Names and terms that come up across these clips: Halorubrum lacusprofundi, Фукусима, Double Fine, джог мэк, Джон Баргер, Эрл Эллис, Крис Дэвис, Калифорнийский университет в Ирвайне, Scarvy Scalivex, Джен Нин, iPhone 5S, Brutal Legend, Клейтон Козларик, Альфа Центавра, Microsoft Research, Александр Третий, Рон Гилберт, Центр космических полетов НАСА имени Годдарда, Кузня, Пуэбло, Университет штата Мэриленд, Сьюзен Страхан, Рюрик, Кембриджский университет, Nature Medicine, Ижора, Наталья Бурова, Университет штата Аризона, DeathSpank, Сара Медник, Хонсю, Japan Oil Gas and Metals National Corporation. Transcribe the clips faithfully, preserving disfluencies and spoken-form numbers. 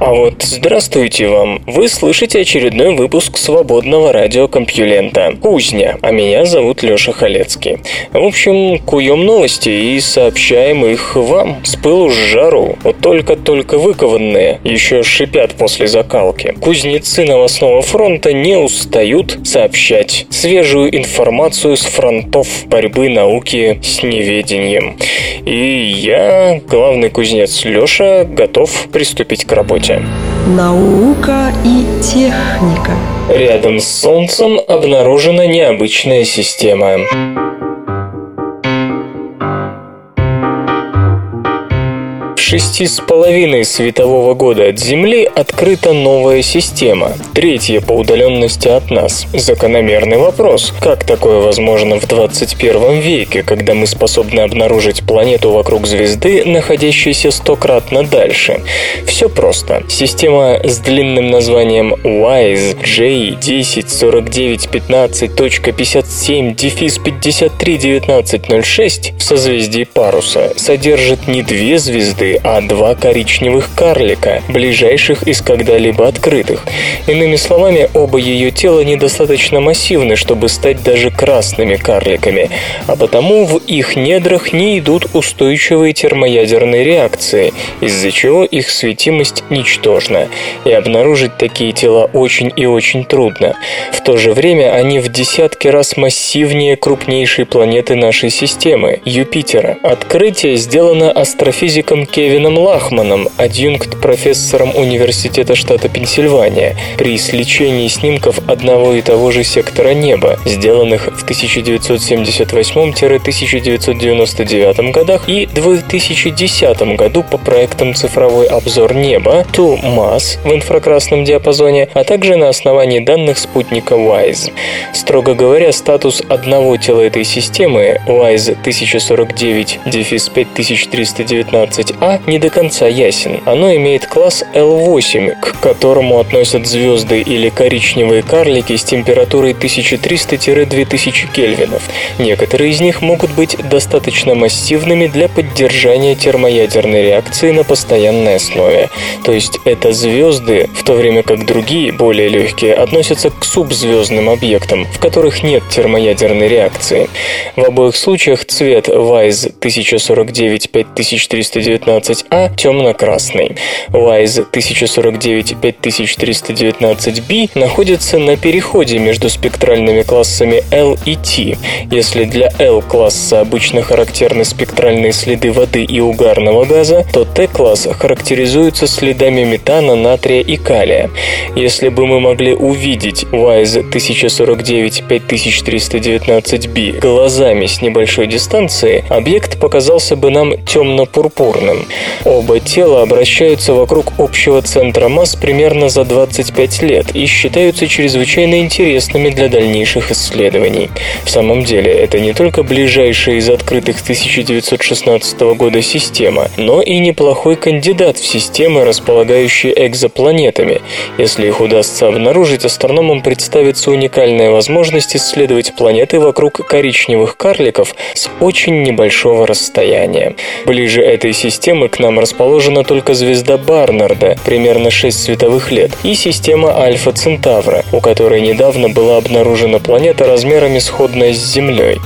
А вот здравствуйте вам! Вы слышите очередной выпуск свободного радиокомпьюлента «Кузня», а меня зовут Леша Халецкий. В общем, куем новости и сообщаем их вам с пылу с жару, вот только-только выкованные, еще шипят после закалки. Кузнецы новостного фронта не устают сообщать свежую информацию с фронтов борьбы науки с неведением. И я, главный кузнец Леша, готов приступить к работе. Наука и техника. Рядом с Солнцем обнаружена необычная система. Шести с половиной светового года от Земли открыта новая система, третья по удаленности от нас. Закономерный вопрос, как такое возможно в двадцать первом веке, когда мы способны обнаружить планету вокруг звезды, находящейся стократно дальше? Все просто. Система с длинным названием уайс джей десять сорок девять пятнадцать точка пятьдесят семь дефис пятьдесят три девятнадцать ноль шесть в созвездии Паруса содержит не две звезды, а два коричневых карлика, ближайших из когда-либо открытых. Иными словами, оба ее тела недостаточно массивны, чтобы стать даже красными карликами, а потому в их недрах не идут устойчивые термоядерные реакции, из-за чего их светимость ничтожна, и обнаружить такие тела очень и очень трудно. В то же время они в десятки раз массивнее крупнейшей планеты нашей системы — Юпитера. Открытие сделано астрофизиком Кей Кевином Лахманом, адъюнкт-профессором Университета штата Пенсильвания, при сличении снимков одного и того же сектора неба, сделанных в тысяча девятьсот семьдесят восьмом — тысяча девятьсот девяносто девятом годах и две тысячи десятом году по проектам «Цифровой обзор неба», «Ту-Масс» в инфракрасном диапазоне, а также на основании данных спутника уайс. Строго говоря, статус одного тела этой системы, уайс десять сорок девять пятьдесят три девятнадцать А, не до конца ясен. Оно имеет класс эл восемь, к которому относят звезды или коричневые карлики с температурой тысяча триста — две тысячи кельвинов. Некоторые из них могут быть достаточно массивными для поддержания термоядерной реакции на постоянной основе. То есть это звезды, в то время как другие, более легкие, относятся к субзвездным объектам, в которых нет термоядерной реакции. В обоих случаях цвет уайс десять сорок девять пятьдесят три девятнадцать А темно-красный. уайс десять сорок девять пятьдесят три девятнадцать Би находится на переходе между спектральными классами L и T. Если для L-класса обычно характерны спектральные следы воды и угарного газа, то T-класс характеризуется следами метана, натрия и калия. Если бы мы могли увидеть уайс десять сорок девять пятьдесят три девятнадцать Би глазами с небольшой дистанции, объект показался бы нам темно-пурпурным. Оба тела обращаются вокруг общего центра масс примерно за двадцать пять лет и считаются чрезвычайно интересными для дальнейших исследований. В самом деле, это не только ближайшая из открытых тысяча девятьсот шестнадцатого года система, но и неплохой кандидат в системы, располагающие экзопланетами. Если их удастся обнаружить, астрономам представится уникальная возможность исследовать планеты вокруг коричневых карликов с очень небольшого расстояния. Ближе этой системе к нам расположена только звезда Барнарда, примерно шесть световых лет, и система Альфа Центавра, у которой недавно была обнаружена планета размерами сходная с Землей.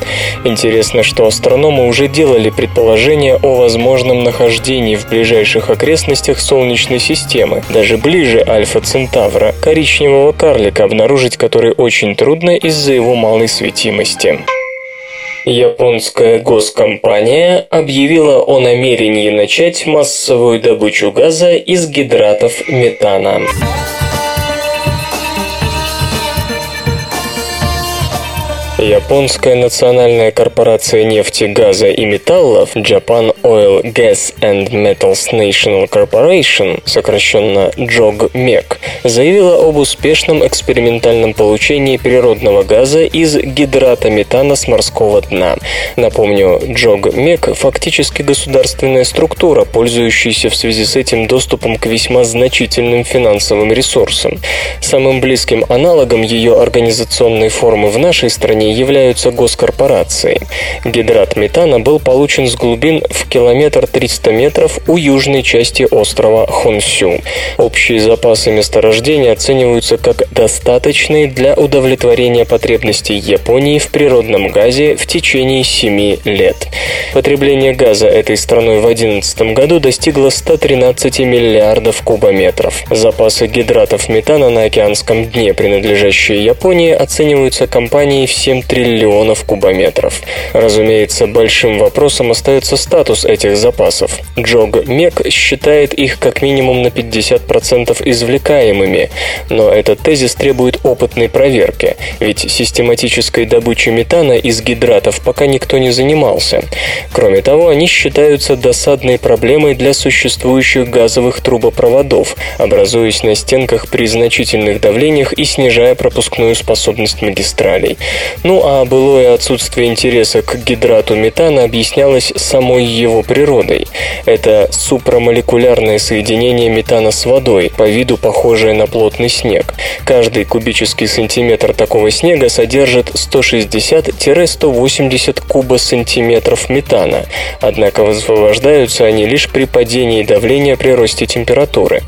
Интересно, что астрономы уже делали предположения о возможном нахождении в ближайших окрестностях Солнечной системы, даже ближе Альфа Центавра, коричневого карлика, обнаружить который очень трудно из-за его малой светимости. Японская госкомпания объявила о намерении начать массовую добычу газа из гидратов метана. Японская национальная корпорация нефти, газа и металлов Japan Oil Gas and Metals National Corporation, сокращенно джог мэк, заявила об успешном экспериментальном получении природного газа из гидрата метана с морского дна. Напомню, джог мэк фактически государственная структура, пользующаяся в связи с этим доступом к весьма значительным финансовым ресурсам. Самым близким аналогом ее организационной формы в нашей стране являются госкорпорации. Гидрат метана был получен с глубин в километр триста метров у южной части острова Хонсю. Общие запасы месторождения оцениваются как достаточные для удовлетворения потребностей Японии в природном газе в течение семи лет. Потребление газа этой страной в две тысячи одиннадцатом году достигло ста тринадцати миллиардов кубометров. Запасы гидратов метана на океанском дне, принадлежащие Японии, оцениваются компанией в семь триллионов кубометров. Разумеется, большим вопросом остается статус этих запасов. джог мэк считает их как минимум на пятьдесят процентов извлекаемыми, но этот тезис требует опытной проверки, ведь систематической добычей метана из гидратов пока никто не занимался. Кроме того, они считаются досадной проблемой для существующих газовых трубопроводов, образуясь на стенках при значительных давлениях и снижая пропускную способность магистралей. Ну а былое отсутствие интереса к гидрату метана объяснялось самой его природой. Это супрамолекулярное соединение метана с водой, по виду похожее на плотный снег. Каждый кубический сантиметр такого снега содержит сто шестьдесят - сто восемьдесят кубосантиметров метана, однако высвобождаются они лишь при падении давления при росте температуры.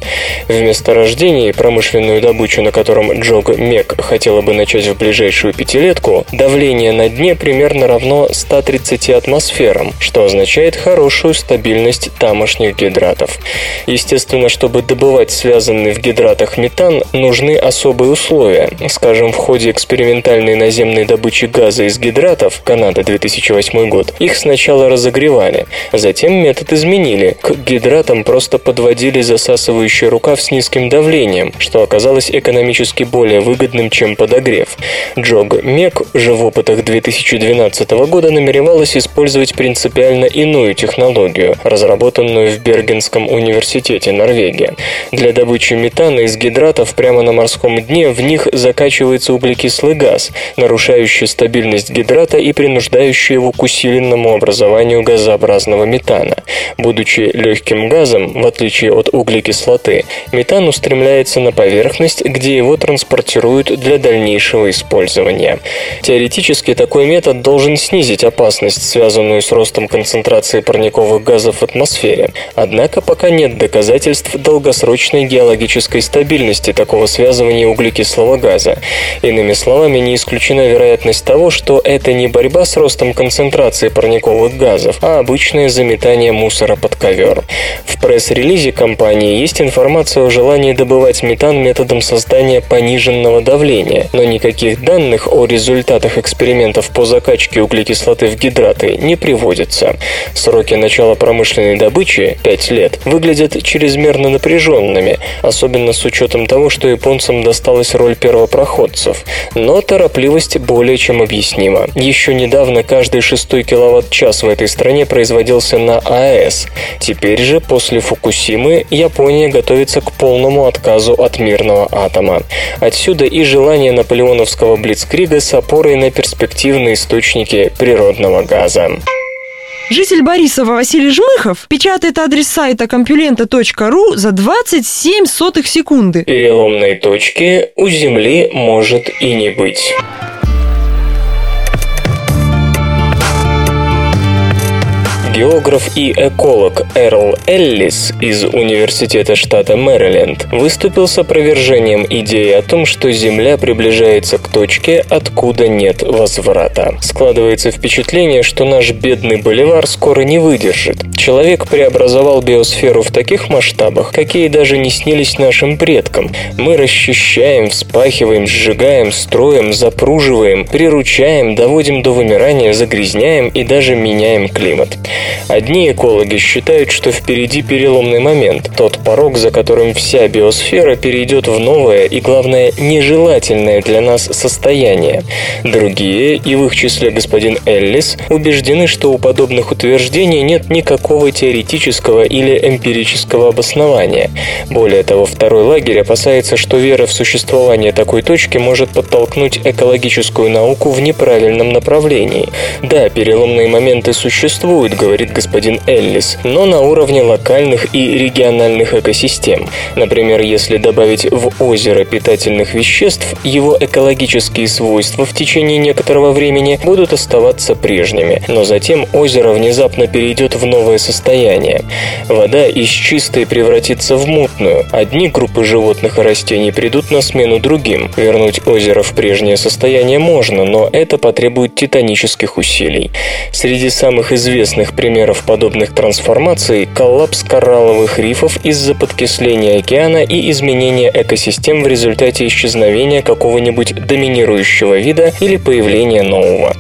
В месторождении, промышленную добычу на котором джог мэк хотела бы начать в ближайшую пятилетку, давление на дне примерно равно ста тридцати атмосферам, что означает хорошую стабильность тамошних гидратов. Естественно, чтобы добывать связанный в гидратах метан, нужны особые условия. Скажем, в ходе экспериментальной наземной добычи газа из гидратов, Канада, две тысячи восьмой год, их сначала разогревали, затем метод изменили. К гидратам просто подводили засасывающий рукав с низким давлением, что оказалось экономически более выгодным, чем подогрев. джог мэк же в опытах две тысячи двенадцатого года намеревалась использовать принципиально иную технологию, разработанную в Бергенском университете Норвегия. Для добычи метана из гидратов прямо на морском дне в них закачивается углекислый газ, нарушающий стабильность гидрата и принуждающий его к усиленному образованию газообразного метана. Будучи легким газом, в отличие от углекислоты, метан устремляется на поверхность, где его транспортируют для дальнейшего использования. Теоретически такой метод должен снизить опасность, связанную с ростом концентрации парниковых газов в атмосфере. Однако пока нет доказательств долгосрочной геологической стабильности такого связывания углекислого газа. Иными словами, не исключена вероятность того, что это не борьба с ростом концентрации парниковых газов, а обычное заметание мусора под ковер. В пресс-релизе компании есть информация о желании добывать метан методом создания пониженного давления, но никаких данных о результатах экспериментов по закачке углекислоты в гидраты не приводится. Сроки начала промышленной добычи, пять лет, выглядят чрезмерно напряженными, особенно с учетом того, что японцам досталась роль первопроходцев. Но торопливость более чем объяснима. Еще недавно каждый шестой киловатт-час в этой стране производился на АЭС. Теперь же, после Фукусимы, Япония готовится к полному отказу от мирного атома. Отсюда и желание наполеоновского блицкрига с опорой на перспективные источники природного газа. Житель Борисова Василий Жмыхов печатает адрес сайта компьюлента точка ру за двадцать семь сотых секунды. Переломной точки у Земли может и не быть. Географ и эколог Эрл Эллис из Университета штата Мэриленд выступил с опровержением идеи о том, что Земля приближается к точке, откуда нет возврата. Складывается впечатление, что наш бедный боливар скоро не выдержит. Человек преобразовал биосферу в таких масштабах, какие даже не снились нашим предкам. Мы расчищаем, вспахиваем, сжигаем, строим, запруживаем, приручаем, доводим до вымирания, загрязняем и даже меняем климат. Одни экологи считают, что впереди переломный момент, тот порог, за которым вся биосфера перейдет в новое и, главное, нежелательное для нас состояние. Другие, и в их числе господин Эллис, убеждены, что у подобных утверждений нет никакого теоретического или эмпирического обоснования. Более того, второй лагерь опасается, что вера в существование такой точки может подтолкнуть экологическую науку в неправильном направлении. Да, переломные моменты существуют, говорит господин Эллис, но на уровне локальных и региональных экосистем. Например, если добавить в озеро питательных веществ, его экологические свойства в течение некоторого времени будут оставаться прежними, но затем озеро внезапно перейдет в новое состояние. Вода из чистой превратится в мутную. Одни группы животных и растений придут на смену другим. Вернуть озеро в прежнее состояние можно, но это потребует титанических усилий. Среди самых известных примеров подобных трансформаций – коллапс коралловых рифов из-за подкисления океана и изменения экосистем в результате исчезновения какого-нибудь доминирующего вида или появления нового.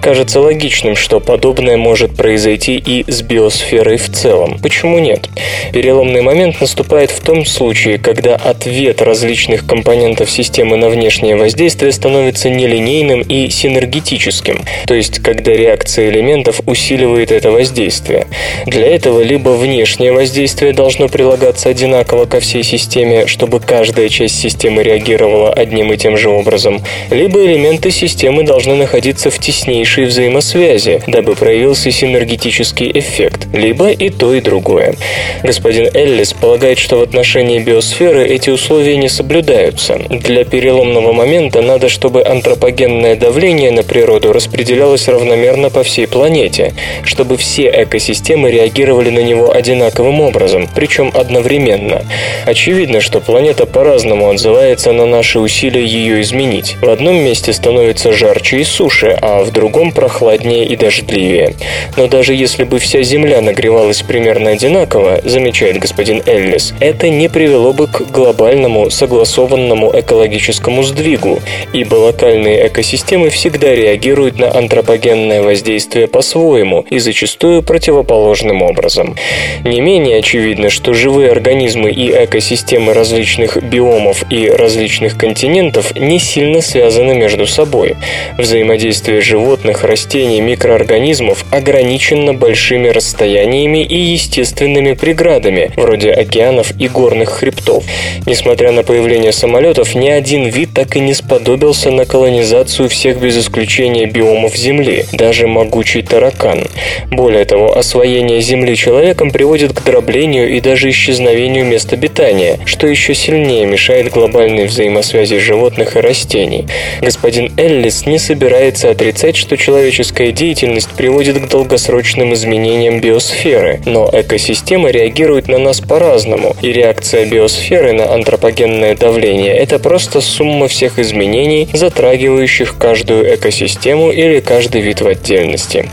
Кажется логичным, что подобное может произойти и с биосферой в целом. Почему нет? Переломный момент наступает в том случае, когда ответ различных компонентов системы на внешнее воздействие становится нелинейным и синергетическим, то есть когда реакция элементов усиливает это воздействие. Для этого либо внешнее воздействие должно прилагаться одинаково ко всей системе, чтобы каждая часть системы реагировала одним и тем же образом, либо элементы системы должны находиться в теснейшей взаимосвязи, дабы проявился синергетический эффект, либо и то, и другое. Господин Эллис полагает, что в отношении биосферы эти условия не соблюдаются. Для переломного момента надо, чтобы антропогенное давление на природу распределялось равномерно по всей планете, чтобы все экосистемы реагировали на него одинаковым образом, причем одновременно. Очевидно, что планета по-разному отзывается на наши усилия ее изменить. В одном месте становится жарче и суше, а в другом прохладнее и дождливее. Но даже если бы вся Земля нагревалась примерно одинаково, замечает господин Эллис, это не привело бы к глобальному согласованному экологическому сдвигу, ибо локальные экосистемы всегда реагируют на антропогенное воздействие по-своему и зачастую противоположным образом. Не менее очевидно, что живые организмы и экосистемы различных биомов и различных континентов не сильно связаны между собой. Взаимодействие животных, растений, микроорганизмов ограничено большими расстояниями и естественными преградами, вроде океанов и горных хребтов. Несмотря на появление самолетов, ни один вид так и не сподобился на колонизацию всех без исключения биомов Земли, даже могучий таракан. Более того, освоение Земли человеком приводит к дроблению и даже исчезновению мест обитания, что еще сильнее мешает глобальной взаимосвязи животных и растений. Господин Эллис не собирается отрицать, что человеческая деятельность приводит к долгосрочным изменениям биосферы, но экосистема реагирует на нас по-разному, и реакция биосферы на антропогенное давление – это просто сумма всех изменений, затрагивающих каждую экосистему или каждый вид в отдельности.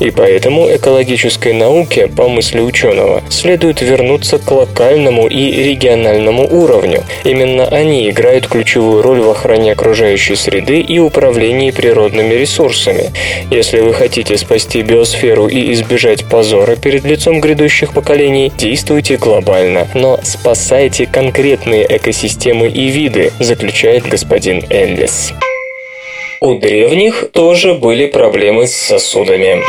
И поэтому экологической науке, по мысли ученого, следует вернуться к локальному и региональному уровню. Именно они играют ключевую роль в охране окружающей среды и управлении природными ресурсами. Если вы хотите спасти биосферу и избежать позора перед лицом грядущих поколений, действуйте глобально, но спасайте конкретные экосистемы и виды, заключает господин Эллис. У древних тоже были проблемы с сосудами.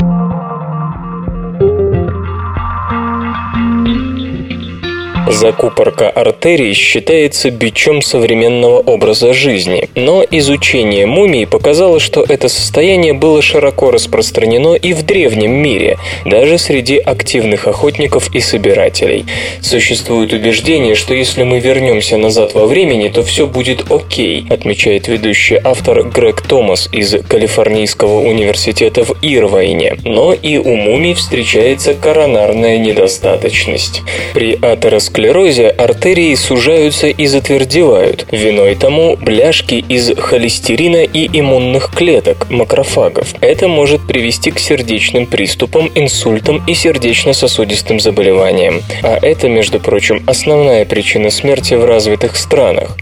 Закупорка артерий считается бичом современного образа жизни, но изучение мумий показало, что это состояние было широко распространено и в древнем мире, даже среди активных охотников и собирателей. Существует убеждение, что если мы вернемся назад во времени, то все будет окей, отмечает ведущий автор Грег Томас из Калифорнийского университета в Ирвайне, но и у мумий встречается коронарная недостаточность. При атеросклерозе атеросклерозе артерии сужаются и затвердевают. Виной тому бляшки из холестерина и иммунных клеток, макрофагов. Это может привести к сердечным приступам, инсультам и сердечно-сосудистым заболеваниям. А это, между прочим, основная причина смерти в развитых странах.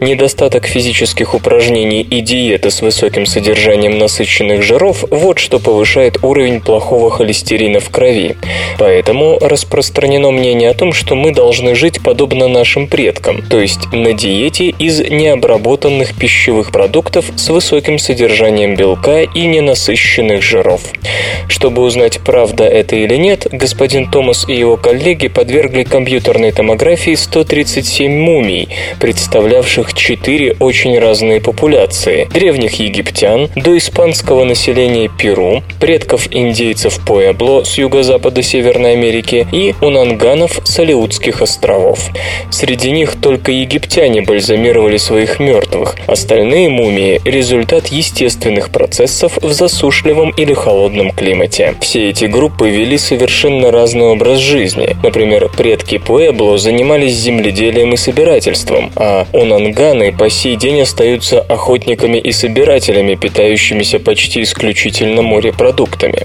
Недостаток физических упражнений и диеты с высоким содержанием насыщенных жиров – вот что повышает уровень плохого холестерина в крови. Поэтому распространено мнение о том, что мы должны жить подобно нашим предкам, то есть на диете из необработанных пищевых продуктов с высоким содержанием белка и ненасыщенных жиров. Чтобы узнать, правда это или нет, господин Томас и его коллеги подвергли компьютерной томографии сто тридцать семь мумий, представлявших четыре очень разные популяции – древних египтян, до испанского населения Перу, предков индейцев Пуэбло с юго-запада Северной Америки и унанганов Салиутских островов. Среди них только египтяне бальзамировали своих мертвых, остальные мумии – результат естественных процессов в засушливом или холодном климате. Все эти группы вели совершенно разный образ жизни. Например, предки Пуэбло занимались земледелием и собирательством, а унанганы по сей день остаются охотниками и собирателями, питающимися почти исключительно морепродуктами.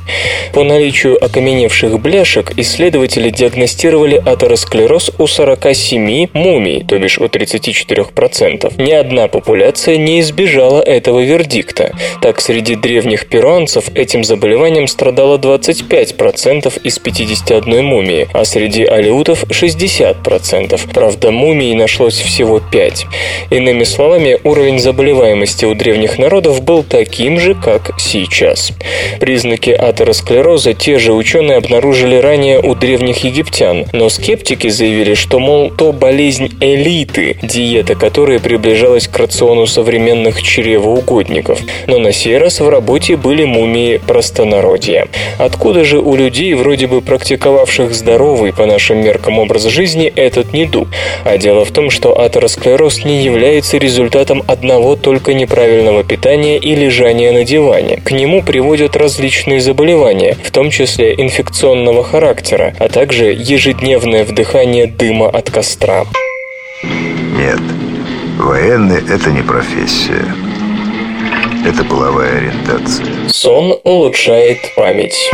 По наличию окаменевших бляшек исследователи диагностировали атеросклероз у сорок семь мумий, то бишь у тридцать четыре процента. Ни одна популяция не избежала этого вердикта. Так, среди древних перуанцев этим заболеванием страдало двадцать пять процентов из пятидесяти одной мумии, а среди алеутов шестьдесят процентов. Правда, мумий нашлось всего пять. Иными словами, уровень заболеваемости у древних народов был таким же, как сейчас. Признаки атеросклероза те же ученые обнаружили ранее у древних египтян, но скептики заявили, что, мол, то болезнь элиты, диета которой приближалась к рациону современных чревоугодников. Но на сей раз в работе были мумии простонародья. Откуда же у людей, вроде бы практиковавших здоровый по нашим меркам образ жизни, этот недуг? А дело в том, что атеросклероз не является результатом одного только неправильного питания и лежания на диване. К нему приводят различные заболевания, в том числе инфекционного характера, а также ежедневное вдыхание дыма от костра. Нет, военный – это не профессия. Это половая ориентация. Сон улучшает память.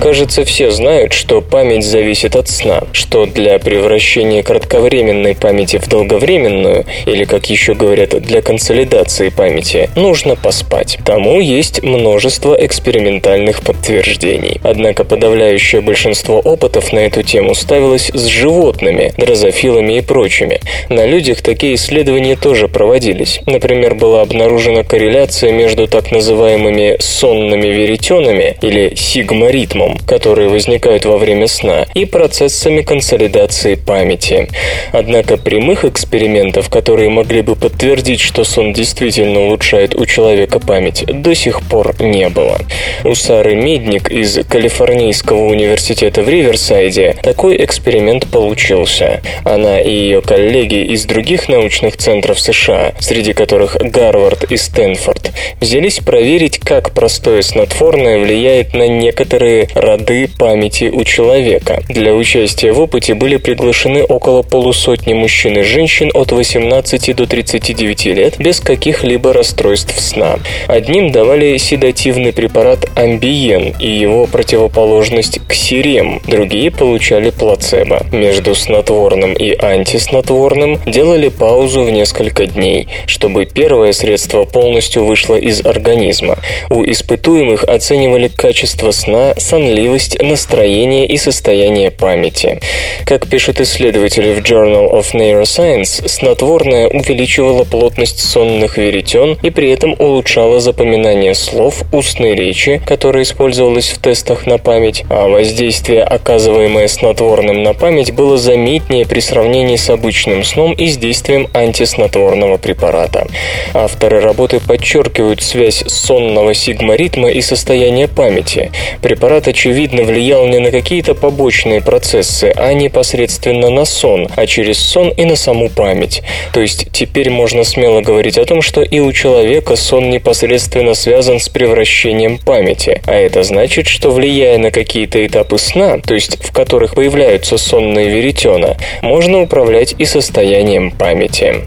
Кажется, все знают, что память зависит от сна, что для превращения кратковременной памяти в долговременную, или, как еще говорят, для консолидации памяти, нужно поспать. Тому есть множество экспериментальных подтверждений. Однако подавляющее большинство опытов на эту тему ставилось с животными, дрозофилами и прочими. На людях такие исследования тоже проводились. Например, была обнаружена корреляция между так называемыми сонными веретенами, или сигмаритмом, которые возникают во время сна, и процессами консолидации памяти. Однако прямых экспериментов, которые могли бы подтвердить, что сон действительно улучшает у человека память, до сих пор не было. У Сары Медник из Калифорнийского университета в Риверсайде такой эксперимент получился. Она и ее коллеги из других научных центров США, среди которых Гарвард и Стэнфорд, взялись проверить, как простое снотворное влияет на некоторые роды памяти у человека. Для участия в опыте были приглашены около полусотни мужчин и женщин от восемнадцати до тридцати девяти лет без каких-либо расстройств сна. Одним давали седативный препарат Амбиен и его противоположность Ксирем, другие получали плацебо. Между снотворным и антиснотворным делали паузу в несколько дней, чтобы первое средство полностью вышло из организма. У испытуемых оценивали качество сна, сонливость, настроение и состояние памяти. Как пишут исследователи в Journal of Neuroscience, снотворное увеличивало плотность сонных веретен и при этом улучшало запоминание слов, устной речи, которая использовалась в тестах на память, а воздействие, оказываемое снотворным на память, было заметнее при сравнении с обычным сном и с действием антиснотворного препарата. Авторы работы подчеркивают связь сонного сигма-ритма и состояния памяти. Препараты очевидно, влиял не на какие-то побочные процессы, а непосредственно на сон, а через сон и на саму память. То есть теперь можно смело говорить о том, что и у человека сон непосредственно связан с превращением памяти. А это значит, что влияя на какие-то этапы сна, то есть в которых появляются сонные веретена, можно управлять и состоянием памяти.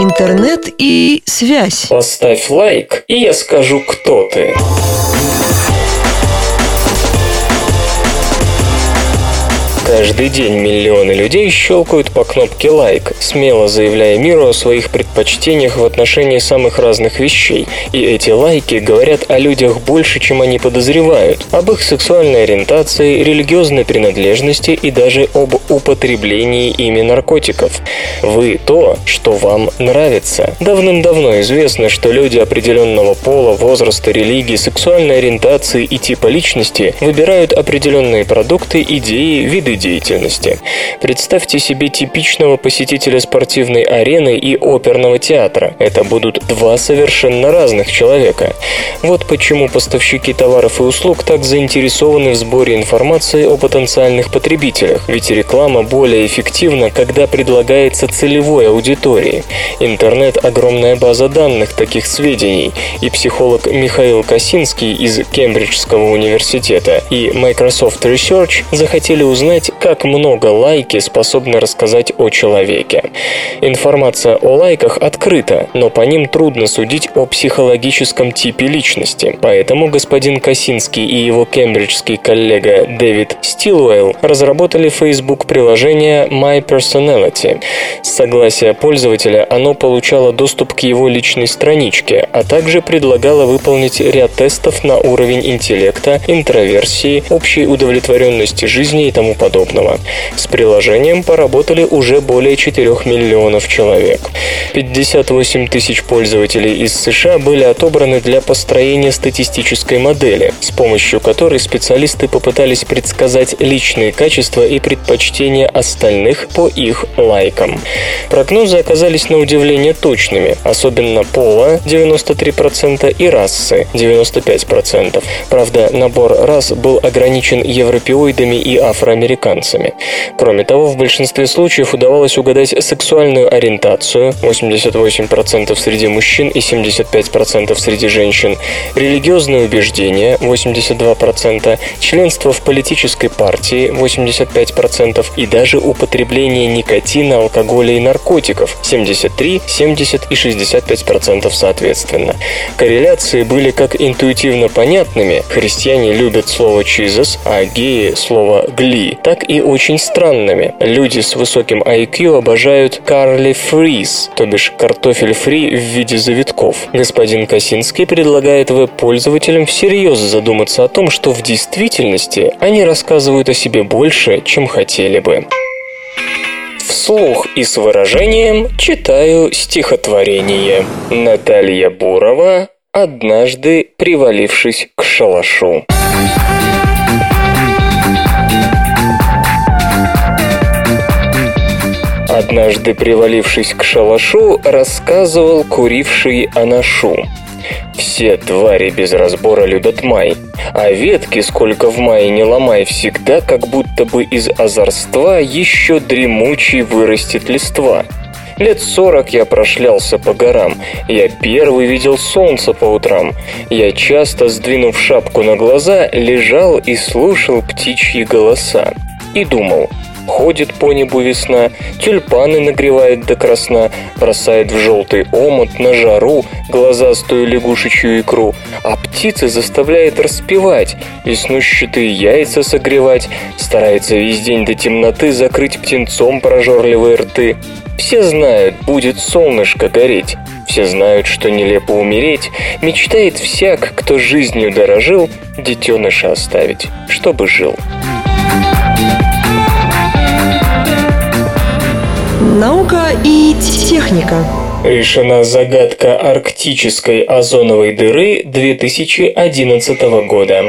Интернет и связь. Поставь лайк, и я скажу, кто ты. Каждый день миллионы людей щелкают по кнопке «лайк», смело заявляя миру о своих предпочтениях в отношении самых разных вещей. И эти лайки говорят о людях больше, чем они подозревают, об их сексуальной ориентации, религиозной принадлежности и даже об употреблении ими наркотиков. Вы то, что вам нравится. Давным-давно известно, что люди определенного пола, возраста, религии, сексуальной ориентации и типа личности выбирают определенные продукты, идеи, виды деятельности. Представьте себе типичного посетителя спортивной арены и оперного театра. Это будут два совершенно разных человека. Вот почему поставщики товаров и услуг так заинтересованы в сборе информации о потенциальных потребителях. Ведь реклама более эффективна, когда предлагается целевой аудитории. Интернет – огромная база данных таких сведений. И психолог Михаил Косинский из Кембриджского университета и Microsoft Research захотели узнать, как много лайки способны рассказать о человеке. Информация о лайках открыта, но по ним трудно судить о психологическом типе личности. Поэтому господин Косинский и его кембриджский коллега Дэвид Стилуэлл разработали Facebook-приложение My Personality. С согласия пользователя оно получало доступ к его личной страничке, а также предлагало выполнить ряд тестов на уровень интеллекта, интроверсии, общей удовлетворенности жизни и тому подобного. С приложением поработали уже более четырех миллионов человек. пятьдесят восемь тысяч пользователей из США были отобраны для построения статистической модели, с помощью которой специалисты попытались предсказать личные качества и предпочтения остальных по их лайкам. Прогнозы оказались на удивление точными, особенно пола девяносто три процента и расы девяносто пять процентов. Правда, набор рас был ограничен европеоидами и афроамериканцами. американцами. Кроме того, в большинстве случаев удавалось угадать сексуальную ориентацию восемьдесят восемь процентов среди мужчин и семьдесят пять процентов среди женщин, религиозные убеждения восемьдесят два процента, членство в политической партии восемьдесят пять процентов и даже употребление никотина, алкоголя и наркотиков семьдесят три процента, семьдесят процентов и шестьдесят пять процентов соответственно. Корреляции были как интуитивно понятными, христиане любят слово «чизос», а геи — слово «гли», так и очень странными. Люди с высоким ай кью обожают «карли фриз», то бишь картофель фри в виде завитков. Господин Косинский предлагает веб-пользователям всерьез задуматься о том, что в действительности они рассказывают о себе больше, чем хотели бы. Вслух и с выражением читаю стихотворение. Наталья Бурова, «Однажды привалившись к шалашу». Однажды, привалившись к шалашу, рассказывал куривший анашу. Все твари без разбора любят май, а ветки, сколько в мае не ломай, всегда как будто бы из озорства еще дремучей вырастет листва. Лет сорок я прошлялся по горам, я первый видел солнце по утрам. Я, часто сдвинув шапку на глаза, лежал и слушал птичьи голоса. И думал: ходит по небу весна, тюльпаны нагревает до красна, бросает в желтый омут на жару глазастую лягушечью икру, а птицы заставляет распевать, веснущатые яйца согревать, старается весь день до темноты закрыть птенцом прожорливые рты. Все знают, будет солнышко гореть, все знают, что нелепо умереть, мечтает всяк, кто жизнью дорожил, детеныша оставить, чтобы жил. Наука и техника. Решена загадка арктической озоновой дыры две тысячи одиннадцатого года.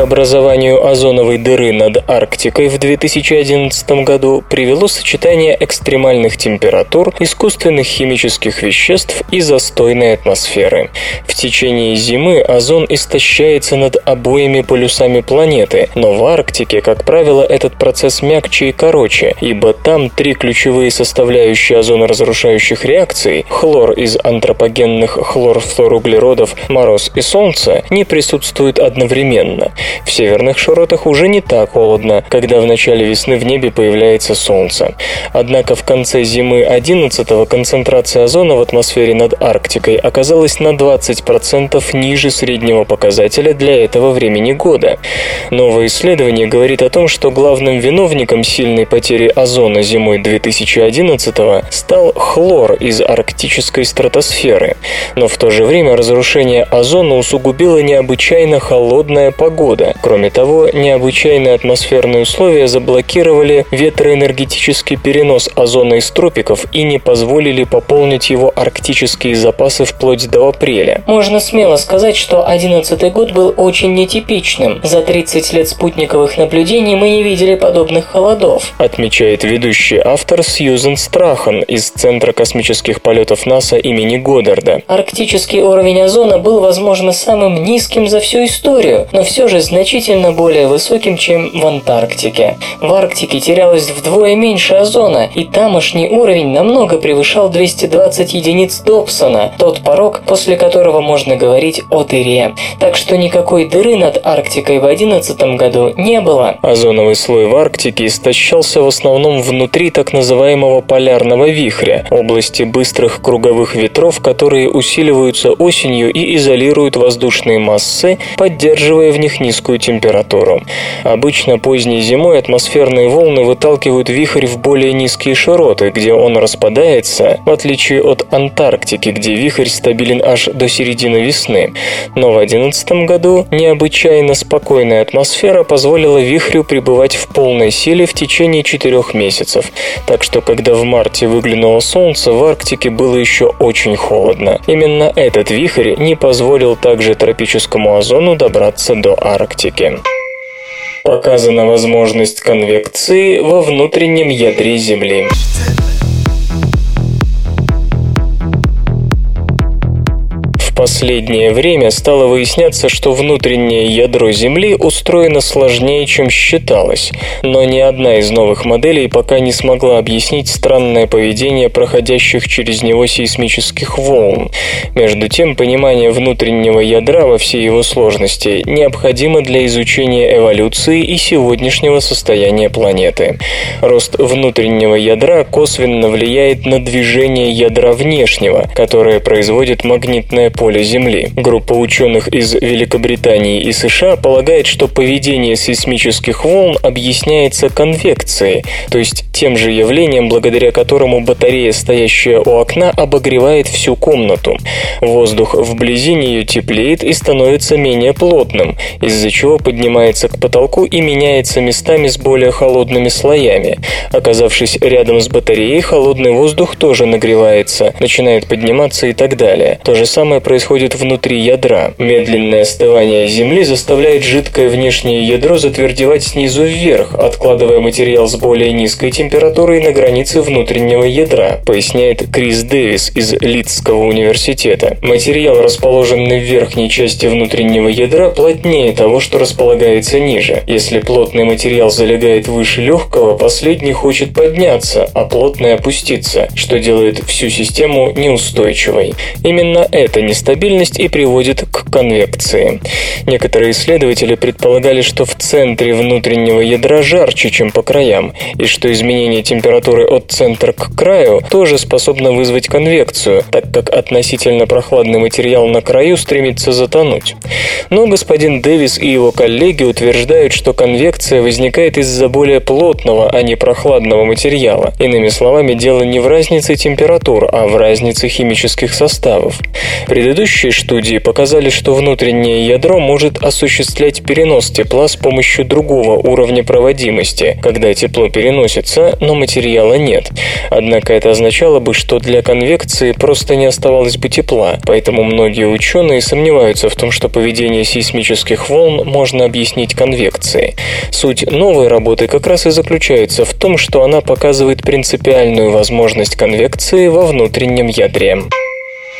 к образованию озоновой дыры над Арктикой в две тысячи одиннадцатом году привело сочетание экстремальных температур, искусственных химических веществ и застойной атмосферы. В течение зимы озон истощается над обоими полюсами планеты, но в Арктике, как правило, этот процесс мягче и короче, ибо там три ключевые составляющие озоноразрушающих реакций – хлор из антропогенных хлорфторуглеродов, мороз и солнце – не присутствуют одновременно. В северных широтах уже не так холодно, когда в начале весны в небе появляется солнце. Однако в конце зимы одиннадцатого концентрация озона в атмосфере над Арктикой оказалась на двадцать процентов ниже среднего показателя для этого времени года. Новое исследование говорит о том, что главным виновником сильной потери озона зимой две тысячи одиннадцатого стал хлор из арктической стратосферы. Но в то же время разрушение озона усугубило необычайно холодная погода. Кроме того, необычайные атмосферные условия заблокировали ветроэнергетический перенос озона из тропиков и не позволили пополнить его арктические запасы вплоть до апреля. Можно смело сказать, что две тысячи одиннадцатый год был очень нетипичным. За тридцать лет спутниковых наблюдений мы не видели подобных холодов, отмечает ведущий автор Сьюзен Страхан из Центра космических полетов НАСА имени Годдарда. Арктический уровень озона был, возможно, самым низким за всю историю, но все же значительно более высоким, чем в Антарктике. В Арктике терялось вдвое меньше озона, и тамошний уровень намного превышал двести двадцать единиц Добсона, тот порог, после которого можно говорить о дыре. Так что никакой дыры над Арктикой в две тысячи одиннадцатом году не было. Озоновый слой в Арктике истощался в основном внутри так называемого полярного вихря, области быстрых круговых ветров, которые усиливаются осенью и изолируют воздушные массы, поддерживая в них низкую температуру. Обычно поздней зимой атмосферные волны выталкивают вихрь в более низкие широты, где он распадается, в отличие от Антарктики, где вихрь стабилен аж до середины весны. Но в две тысячи одиннадцатом году необычайно спокойная атмосфера позволила вихрю пребывать в полной силе в течение четырех месяцев. Так что, когда в марте выглянуло солнце, в Арктике было еще очень холодно. Именно этот вихрь не позволил также тропическому озону добраться до Арктики. Показана возможность конвекции во внутреннем ядре Земли. В последнее время стало выясняться, что внутреннее ядро Земли устроено сложнее, чем считалось, но ни одна из новых моделей пока не смогла объяснить странное поведение проходящих через него сейсмических волн. Между тем, понимание внутреннего ядра во всей его сложности необходимо для изучения эволюции и сегодняшнего состояния планеты. Рост внутреннего ядра косвенно влияет на движение ядра внешнего, которое производит магнитное поле Земли. Группа ученых из Великобритании и США полагает, что поведение сейсмических волн объясняется конвекцией, то есть тем же явлением, благодаря которому батарея, стоящая у окна, обогревает всю комнату. Воздух вблизи нее теплеет и становится менее плотным, из-за чего поднимается к потолку и меняется местами с более холодными слоями. Оказавшись рядом с батареей, холодный воздух тоже нагревается, начинает подниматься и так далее. То же самое происходит происходит внутри ядра. Медленное остывание Земли заставляет жидкое внешнее ядро затвердевать снизу вверх, откладывая материал с более низкой температурой на границе внутреннего ядра, поясняет Крис Дэвис из Лидского университета. Материал, расположенный в верхней части внутреннего ядра, плотнее того, что располагается ниже. Если плотный материал залегает выше легкого, последний хочет подняться, а плотный опуститься, что делает всю систему неустойчивой. Именно это нестабильность и приводит к конвекции. Некоторые исследователи предполагали, что в центре внутреннего ядра жарче, чем по краям, и что изменение температуры от центра к краю тоже способно вызвать конвекцию, так как относительно прохладный материал на краю стремится затонуть. Но господин Дэвис и его коллеги утверждают, что конвекция возникает из-за более плотного, а не прохладного материала. Иными словами, дело не в разнице температур, а в разнице химических составов. Предыдущие Предыдущие студии показали, что внутреннее ядро может осуществлять перенос тепла с помощью другого уровня проводимости, когда тепло переносится, но материала нет. Однако это означало бы, что для конвекции просто не оставалось бы тепла, поэтому многие ученые сомневаются в том, что поведение сейсмических волн можно объяснить конвекцией. Суть новой работы как раз и заключается в том, что она показывает принципиальную возможность конвекции во внутреннем ядре.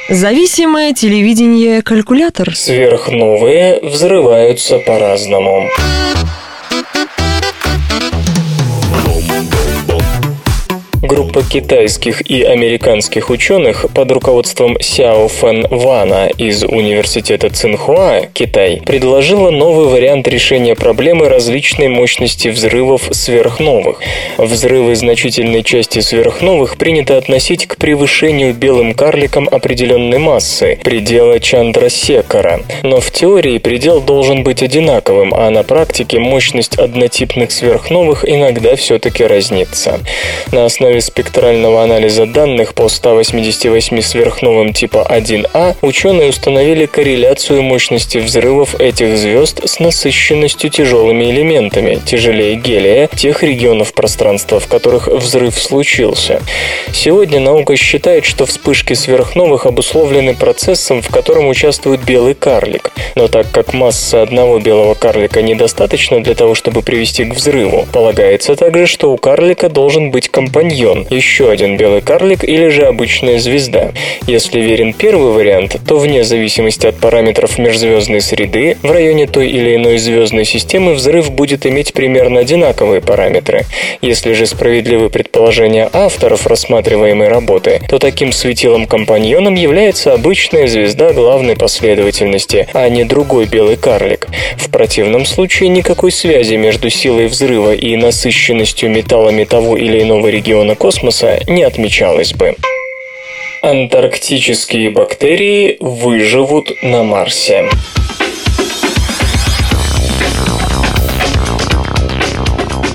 Зависимое телевидение-калькулятор. Сверхновые взрываются по-разному. Группа китайских и американских ученых под руководством Сяо Фэн Вана из университета Цинхуа, Китай, предложила новый вариант решения проблемы различной мощности взрывов сверхновых. Взрывы значительной части сверхновых принято относить к превышению белым карликом определенной массы, предела Чандрасекара. Но в теории предел должен быть одинаковым, а на практике мощность однотипных сверхновых иногда все-таки разнится. На основе спектрального анализа данных по ста восьмидесяти восьми сверхновым типа один А ученые установили корреляцию мощности взрывов этих звезд с насыщенностью тяжелыми элементами, тяжелее гелия, тех регионов пространства, в которых взрыв случился. Сегодня наука считает, что вспышки сверхновых обусловлены процессом, в котором участвует белый карлик. Но так как масса одного белого карлика недостаточна для того, чтобы привести к взрыву, полагается также, что у карлика должен быть компаньон, еще один белый карлик или же обычная звезда. Если верен первый вариант, то вне зависимости от параметров межзвездной среды, в районе той или иной звездной системы взрыв будет иметь примерно одинаковые параметры. Если же справедливы предположения авторов рассматриваемой работы, то таким светилом-компаньоном является обычная звезда главной последовательности, а не другой белый карлик. В противном случае никакой связи между силой взрыва и насыщенностью металлами того или иного региона космоса не отмечалось бы. Антарктические бактерии выживут на Марсе.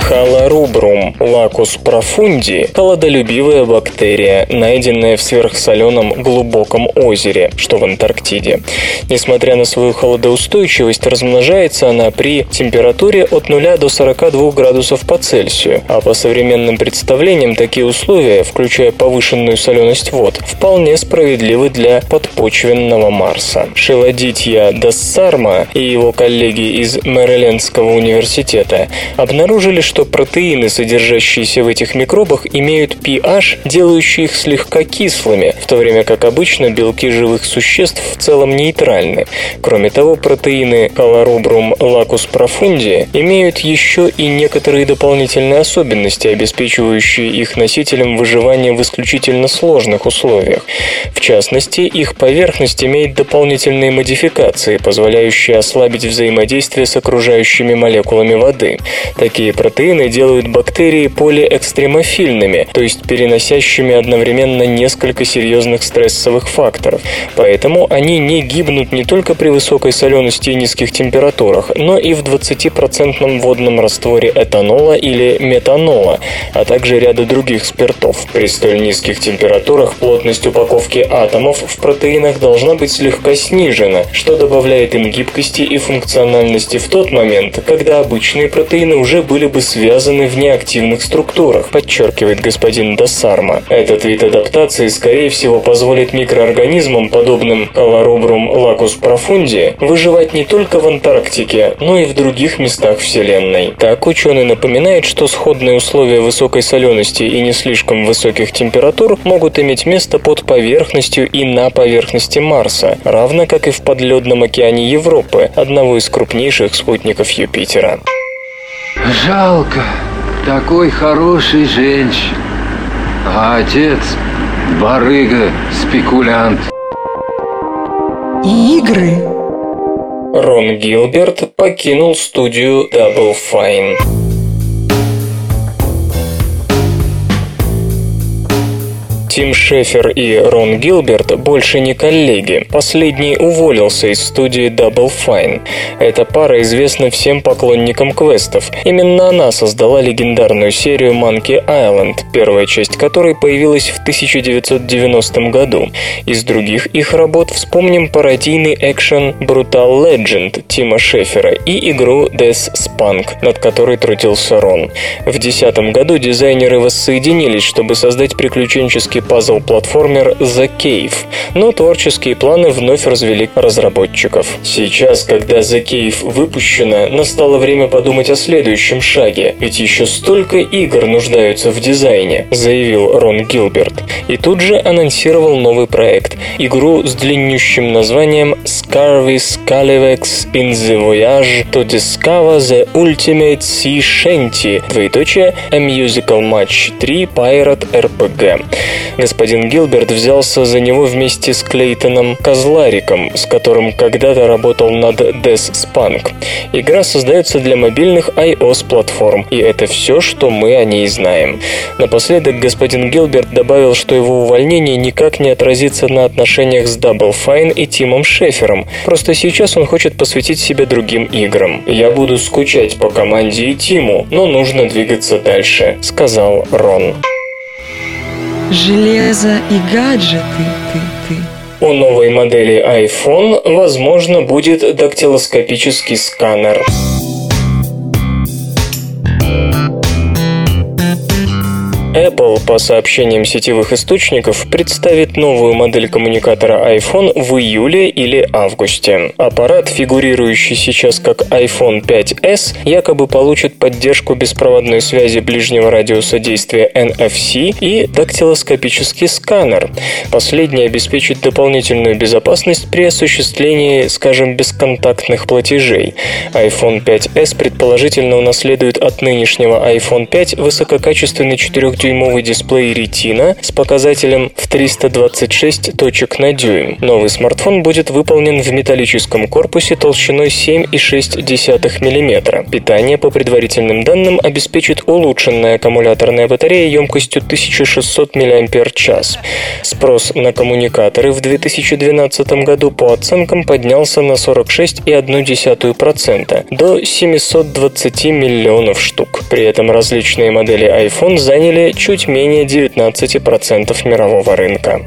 Halorubrum lacusprofundi – холодолюбивая бактерия, найденная в сверхсоленом глубоком озере, что в Антарктиде. Несмотря на свою холодоустойчивость, размножается она при температуре от нуля до сорока двух градусов по Цельсию, а по современным представлениям такие условия, включая повышенную соленость вод, вполне справедливы для подпочвенного Марса. Шиладитья ДасСарма и его коллеги из Мэрилендского университета обнаружили, что что протеины, содержащиеся в этих микробах, имеют pH, делающий их слегка кислыми, в то время как обычно белки живых существ в целом нейтральны. Кроме того, протеины Halorubrum lacusprofundi имеют еще и некоторые дополнительные особенности, обеспечивающие их носителям выживание в исключительно сложных условиях. В частности, их поверхность имеет дополнительные модификации, позволяющие ослабить взаимодействие с окружающими молекулами воды. Такие протеины делают бактерии полиэкстремофильными, то есть переносящими одновременно несколько серьезных стрессовых факторов. Поэтому они не гибнут не только при высокой солености и низких температурах, но и в двадцати процентном водном растворе этанола или метанола, а также ряда других спиртов. При столь низких температурах плотность упаковки атомов в протеинах должна быть слегка снижена, что добавляет им гибкости и функциональности в тот момент, когда обычные протеины уже были бы связаны в неактивных структурах, подчеркивает господин ДасСарма. Этот вид адаптации, скорее всего, позволит микроорганизмам, подобным Halorubrum lacusprofundi, выживать не только в Антарктике, но и в других местах Вселенной. Так, ученый напоминает, что сходные условия высокой солености и не слишком высоких температур могут иметь место под поверхностью и на поверхности Марса, равно как и в подледном океане Европы, одного из крупнейших спутников Юпитера. Жалко такой хорошей женщины, а отец – барыга-спекулянт. И игры. Рон Гилберт покинул студию Double Fine. Тим Шефер и Рон Гилберт больше не коллеги. Последний уволился из студии Double Fine. Эта пара известна всем поклонникам квестов. Именно она создала легендарную серию Monkey Island, первая часть которой появилась в тысяча девятьсот девяностом году. Из других их работ вспомним пародийный экшен Brutal Legend Тима Шефера и игру DeathSpank, над которой трудился Рон. В две тысячи десятом году дизайнеры воссоединились, чтобы создать приключенческий пазл-платформер The Cave, но творческие планы вновь развели разработчиков. Сейчас, когда The Cave выпущена, настало время подумать о следующем шаге, ведь еще столько игр нуждаются в дизайне, заявил Рон Гилберт. И тут же анонсировал новый проект – игру с длиннющим названием Scarvy Scalivex in the Voyage to Discover the Ultimate Sea Shanty, двоеточие A Musical Match три Pirate эр пи джи. Господин Гилберт взялся за него вместе с Клейтоном Козлариком, с которым когда-то работал над DeathSpank. Игра создается для мобильных iOS-платформ, и это все, что мы о ней знаем. Напоследок господин Гилберт добавил, что его увольнение никак не отразится на отношениях с Double Fine и Тимом Шефером, просто сейчас он хочет посвятить себя другим играм. «Я буду скучать по команде и Тиму, но нужно двигаться дальше», — сказал Рон. Железо и гаджеты, ты, ты. У новой модели iPhone, возможно, будет дактилоскопический сканер. Apple, по сообщениям сетевых источников, представит новую модель коммуникатора iPhone в июле или августе. Аппарат, фигурирующий сейчас как iPhone пять эс, якобы получит поддержку беспроводной связи ближнего радиуса действия эн эф си и дактилоскопический сканер. Последний обеспечит дополнительную безопасность при осуществлении, скажем, бесконтактных платежей. iPhone пять эс предположительно унаследует от нынешнего iPhone пять высококачественный четырёх дюймовый дисплей Retina с показателем в триста двадцать шесть точек на дюйм. Новый смартфон будет выполнен в металлическом корпусе толщиной семь целых шесть десятых миллиметра. Питание, по предварительным данным, обеспечит улучшенная аккумуляторная батарея емкостью тысяча шестьсот миллиампер-часов. Спрос на коммуникаторы в две тысячи двенадцатом году по оценкам поднялся на сорок шесть целых одну десятую процента до семьсот двадцать миллионов штук. При этом различные модели iPhone заняли чуть менее девятнадцать процентов мирового рынка.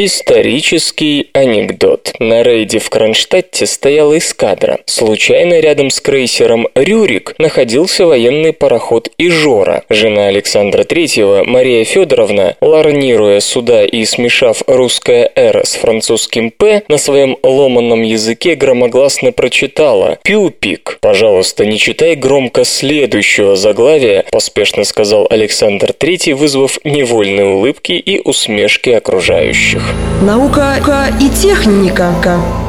Исторический анекдот. На рейде в Кронштадте стояла эскадра. Случайно рядом с крейсером «Рюрик» находился военный пароход «Ижора». Жена Александра Третьего, Мария Федоровна, ларнируя суда и смешав русское «Р» с французским «П», на своем ломаном языке громогласно прочитала «Пюпик». «Пожалуйста, не читай громко следующего заглавия», поспешно сказал Александр Третий, вызвав невольные улыбки и усмешки окружающих. Наука и техника.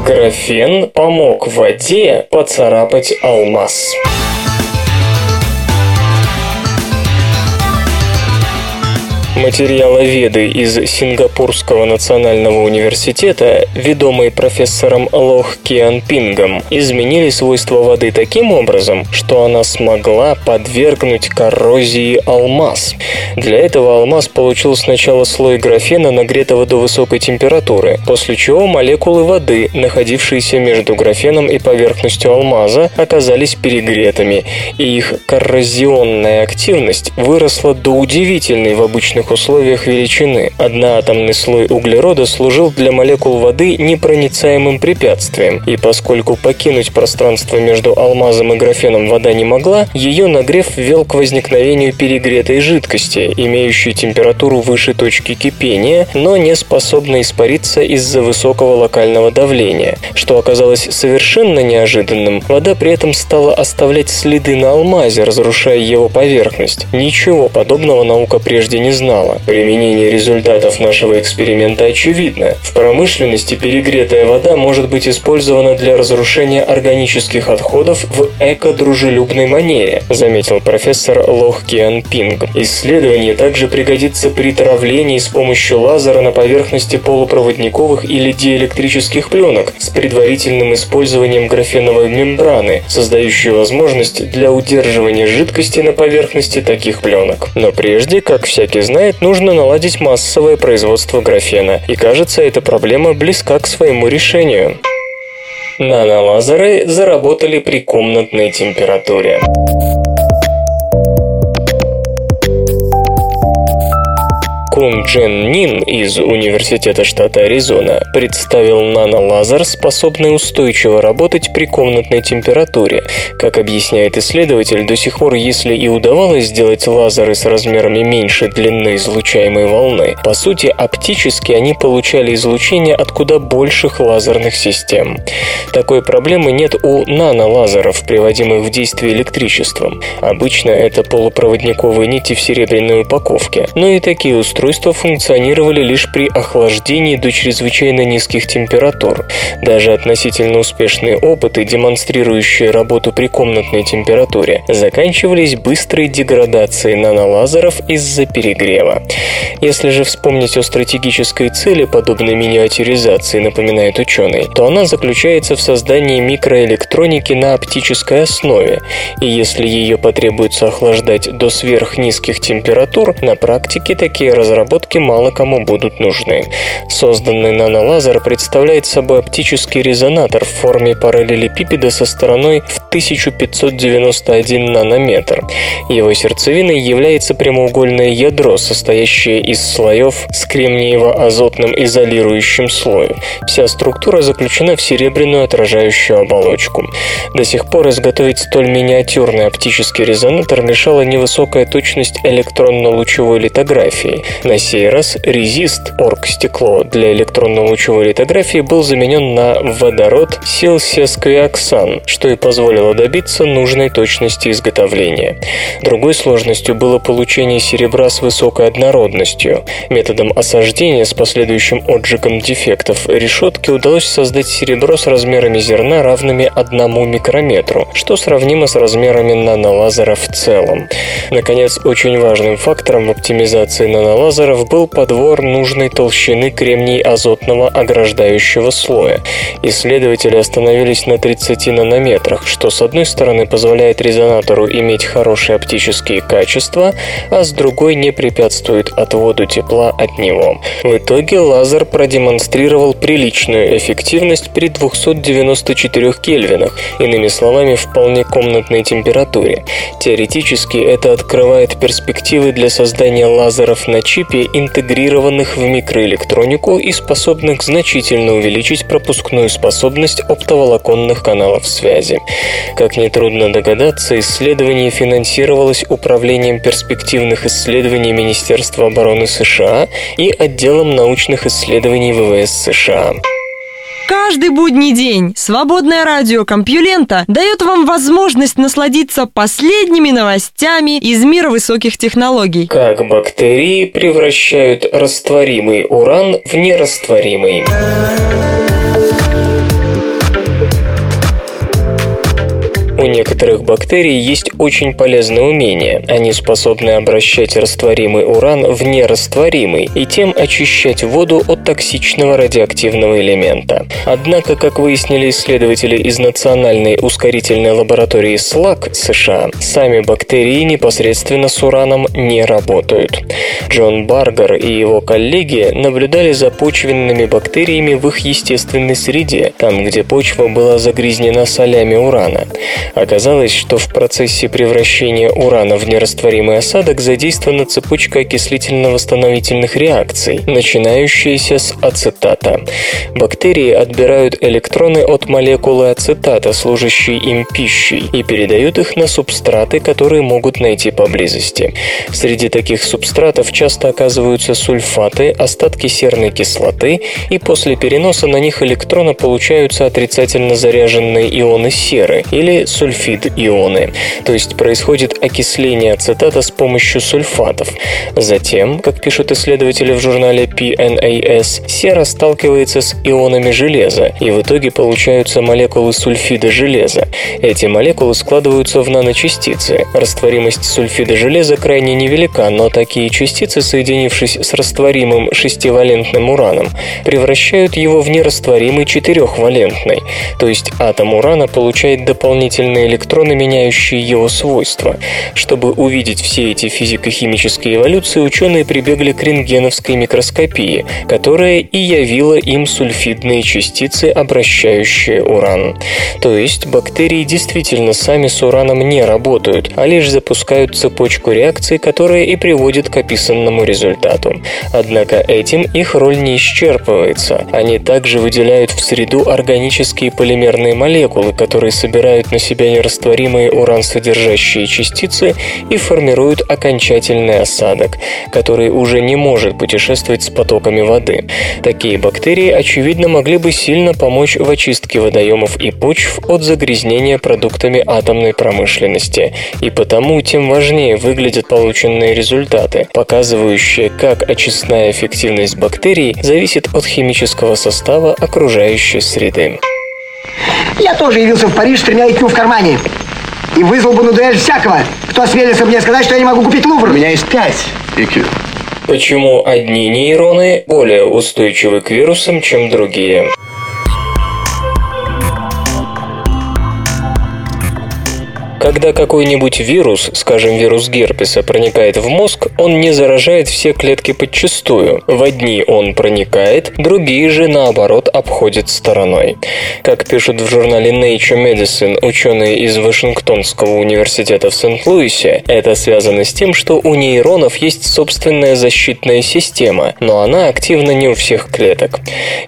Графен помог воде поцарапать алмаз. Материаловеды из Сингапурского национального университета, ведомые профессором Лох Кианпингом, изменили свойства воды таким образом, что она смогла подвергнуть коррозии алмаз. Для этого алмаз получил сначала слой графена, нагретого до высокой температуры, после чего молекулы воды, находившиеся между графеном и поверхностью алмаза, оказались перегретыми, и их коррозионная активность выросла до удивительной в обычном условиях величины. Одноатомный слой углерода служил для молекул воды непроницаемым препятствием, и поскольку покинуть пространство между алмазом и графеном вода не могла, ее нагрев вел к возникновению перегретой жидкости, имеющей температуру выше точки кипения, но не способной испариться из-за высокого локального давления. Что оказалось совершенно неожиданным, вода при этом стала оставлять следы на алмазе, разрушая его поверхность. Ничего подобного наука прежде не знала. Применение результатов нашего эксперимента очевидно. В промышленности перегретая вода может быть использована для разрушения органических отходов в эко-дружелюбной манере, заметил профессор Лох Кианпинг. Исследование также пригодится при травлении с помощью лазера на поверхности полупроводниковых или диэлектрических пленок с предварительным использованием графеновой мембраны, создающей возможность для удерживания жидкости на поверхности таких пленок. Но прежде, как всякий знает, считает, нужно наладить массовое производство графена, и кажется, эта проблема близка к своему решению. Нанолазеры заработали при комнатной температуре. Кун Джен Нин из Университета штата Аризона представил нанолазер, способный устойчиво работать при комнатной температуре. Как объясняет исследователь, до сих пор, если и удавалось сделать лазеры с размерами меньше длины излучаемой волны, по сути, оптически они получали излучение от куда больших лазерных систем. Такой проблемы нет у нанолазеров, приводимых в действие электричеством. Обычно это полупроводниковые нити в серебряной упаковке, но и такие устройства функционировали лишь при охлаждении до чрезвычайно низких температур. Даже относительно успешные опыты, демонстрирующие работу при комнатной температуре, заканчивались быстрой деградацией нанолазеров из-за перегрева. Если же вспомнить о стратегической цели подобной миниатюризации, напоминает ученый, то она заключается в создании микроэлектроники на оптической основе, и если ее потребуется охлаждать до сверхнизких температур, на практике такие разработки Разработки мало кому будут нужны. Созданный нанолазер представляет собой оптический резонатор в форме параллелепипеда со стороной в тысяча пятьсот девяносто один нанометр. Его сердцевиной является прямоугольное ядро, состоящее из слоев с кремниево-азотным изолирующим слоем. Вся структура заключена в серебряную отражающую оболочку. До сих пор изготовить столь миниатюрный оптический резонатор мешала невысокая точность электронно-лучевой литографии. На сей раз резист, оргстекло для электронно-лучевой литографии, был заменен на водород силсесквиоксан, что и позволило добиться нужной точности изготовления. Другой сложностью было получение серебра с высокой однородностью. Методом осаждения с последующим отжигом дефектов решетки удалось создать серебро с размерами зерна, равными одному микрометру, что сравнимо с размерами нанолазера в целом. Наконец, очень важным фактором в оптимизации нанолазера был подвор нужной толщины кремний-азотного ограждающего слоя. Исследователи остановились на тридцати нанометрах, что с одной стороны позволяет резонатору иметь хорошие оптические качества, а с другой не препятствует отводу тепла от него. В итоге лазер продемонстрировал приличную эффективность при двухстах девяноста четырёх кельвинах, иными словами, вполне комнатной температуре. Теоретически это открывает перспективы для создания лазеров на чипе, интегрированных в микроэлектронику и способных значительно увеличить пропускную способность оптоволоконных каналов связи. Как нетрудно догадаться, исследование финансировалось Управлением перспективных исследований Министерства обороны США и Отделом научных исследований ВВС США. Каждый будний день свободное радио Компьюлента дает вам возможность насладиться последними новостями из мира высоких технологий. Как бактерии превращают растворимый уран в нерастворимый. У некоторых бактерий есть очень полезное умение. Они способны обращать растворимый уран в нерастворимый и тем очищать воду от токсичного радиоактивного элемента. Однако, как выяснили исследователи из Национальной ускорительной лаборатории СЛАК США, сами бактерии непосредственно с ураном не работают. Джон Баргер и его коллеги наблюдали за почвенными бактериями в их естественной среде, там, где почва была загрязнена солями урана. Оказалось, что в процессе превращения урана в нерастворимый осадок задействована цепочка окислительно-восстановительных реакций, начинающаяся с ацетата. Бактерии отбирают электроны от молекулы ацетата, служащей им пищей, и передают их на субстраты, которые могут найти поблизости. Среди таких субстратов часто оказываются сульфаты, остатки серной кислоты, и после переноса на них электрона получаются отрицательно заряженные ионы серы или сульфид-ионы, то есть происходит окисление ацетата с помощью сульфатов. Затем, как пишут исследователи в журнале пи эн эй эс, сера сталкивается с ионами железа, и в итоге получаются молекулы сульфида железа. Эти молекулы складываются в наночастицы. Растворимость сульфида железа крайне невелика, но такие частицы, соединившись с растворимым шестивалентным ураном, превращают его в нерастворимый четырехвалентный, то есть атом урана получает дополнительные на электроны, меняющие его свойства. Чтобы увидеть все эти физико-химические эволюции, ученые прибегли к рентгеновской микроскопии, которая и явила им сульфидные частицы, обращающие уран. То есть бактерии действительно сами с ураном не работают, а лишь запускают цепочку реакций, которая и приводит к описанному результату. Однако этим их роль не исчерпывается. Они также выделяют в среду органические полимерные молекулы, которые собирают на себя нерастворимые урансодержащие частицы и формируют окончательный осадок, который уже не может путешествовать с потоками воды. Такие бактерии, очевидно, могли бы сильно помочь в очистке водоемов и почв от загрязнения продуктами атомной промышленности. И потому тем важнее выглядят полученные результаты, показывающие, как очистная эффективность бактерий зависит от химического состава окружающей среды. Я тоже явился в Париж с тремя ай кью в кармане. И вызвал бы на дуэль всякого, кто осмелится мне сказать, что я не могу купить Лувр. У меня есть пять ай кью. Почему одни нейроны более устойчивы к вирусам, чем другие? Когда какой-нибудь вирус, скажем, вирус герпеса, проникает в мозг, он не заражает все клетки подчистую. В одни он проникает, другие же, наоборот, обходит стороной. Как пишут в журнале Nature Medicine ученые из Вашингтонского университета в Сент-Луисе, это связано с тем, что у нейронов есть собственная защитная система, но она активна не у всех клеток.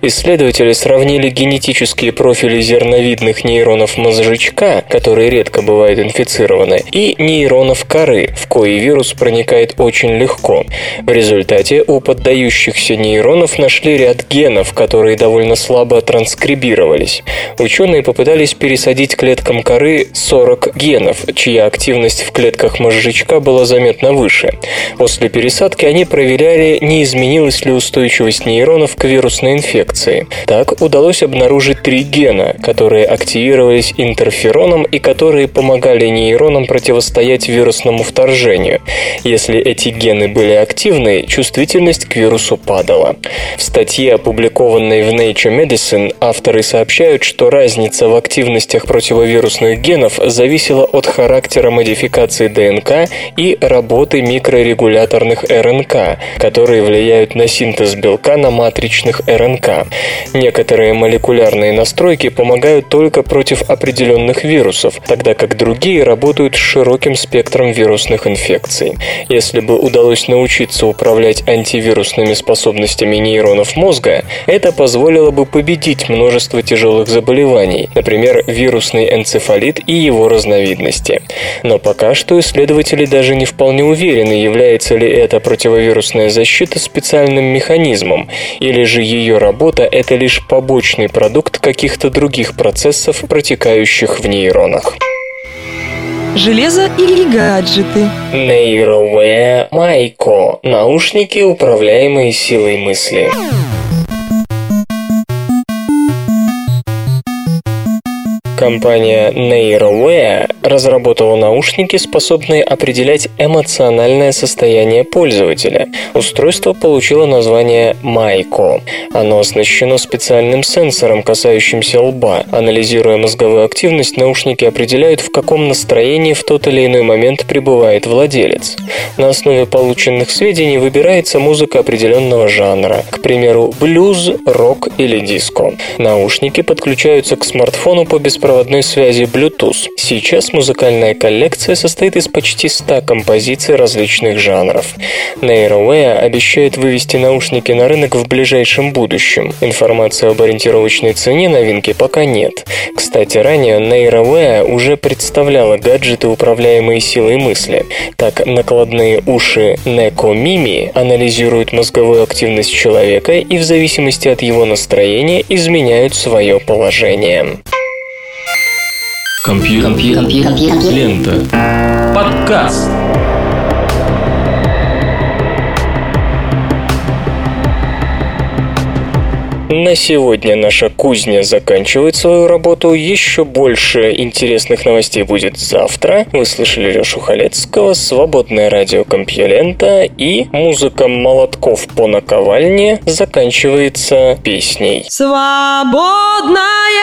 Исследователи сравнили генетические профили зерновидных нейронов мозжечка, которые редко бывают инфицированы, и нейронов коры, в кои вирус проникает очень легко. В результате у поддающихся нейронов нашли ряд генов, которые довольно слабо транскрибировались. Ученые попытались пересадить клеткам коры сорок генов, чья активность в клетках мозжечка была заметно выше. После пересадки они проверяли, не изменилась ли устойчивость нейронов к вирусной инфекции. Так удалось обнаружить три гена, которые активировались интерфероном и которые помогали нейронам противостоять вирусному вторжению. Если эти гены были активны, чувствительность к вирусу падала. В статье, опубликованной в Nature Medicine, авторы сообщают, что разница в активностях противовирусных генов зависела от характера модификации ДНК и работы микрорегуляторных РНК, которые влияют на синтез белка на матричных РНК. Некоторые молекулярные настройки помогают только против определенных вирусов, тогда как другие Другие работают с широким спектром вирусных инфекций. Если бы удалось научиться управлять антивирусными способностями нейронов мозга, это позволило бы победить множество тяжелых заболеваний, например, вирусный энцефалит и его разновидности. Но пока что исследователи даже не вполне уверены, является ли эта противовирусная защита специальным механизмом, или же ее работа – это лишь побочный продукт каких-то других процессов, протекающих в нейронах. Железо или гаджеты? Neurowear Mico. Наушники, управляемые силой мысли. Компания Neurowear разработала наушники, способные определять эмоциональное состояние пользователя. Устройство получило название Mico. Оно оснащено специальным сенсором, касающимся лба. Анализируя мозговую активность, наушники определяют, в каком настроении в тот или иной момент пребывает владелец. На основе полученных сведений выбирается музыка определенного жанра, к примеру, блюз, рок или диско. Наушники подключаются к смартфону по беспроводной связи Bluetooth. Сейчас музыкальная коллекция состоит из почти ста композиций различных жанров. Neurowear обещает вывести наушники на рынок в ближайшем будущем. Информации об ориентировочной цене новинки пока нет. Кстати, ранее Neurowear уже представляла гаджеты, управляемые силой мысли. Так, накладные уши Neko Mimi анализируют мозговую активность человека и в зависимости от его настроения изменяют свое положение. Компьютер. Компьютер. Компьютер. Лента. Подкаст. На сегодня наша кузня заканчивает свою работу. Еще больше интересных новостей будет завтра. Вы слышали Лешу Халецкого, свободное радио Компьюлента, и музыка молотков по наковальне заканчивается песней. Свободное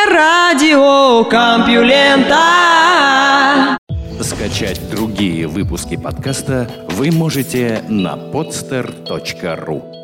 радио Компьюлента. Скачать другие выпуски подкаста вы можете на podster точка ру.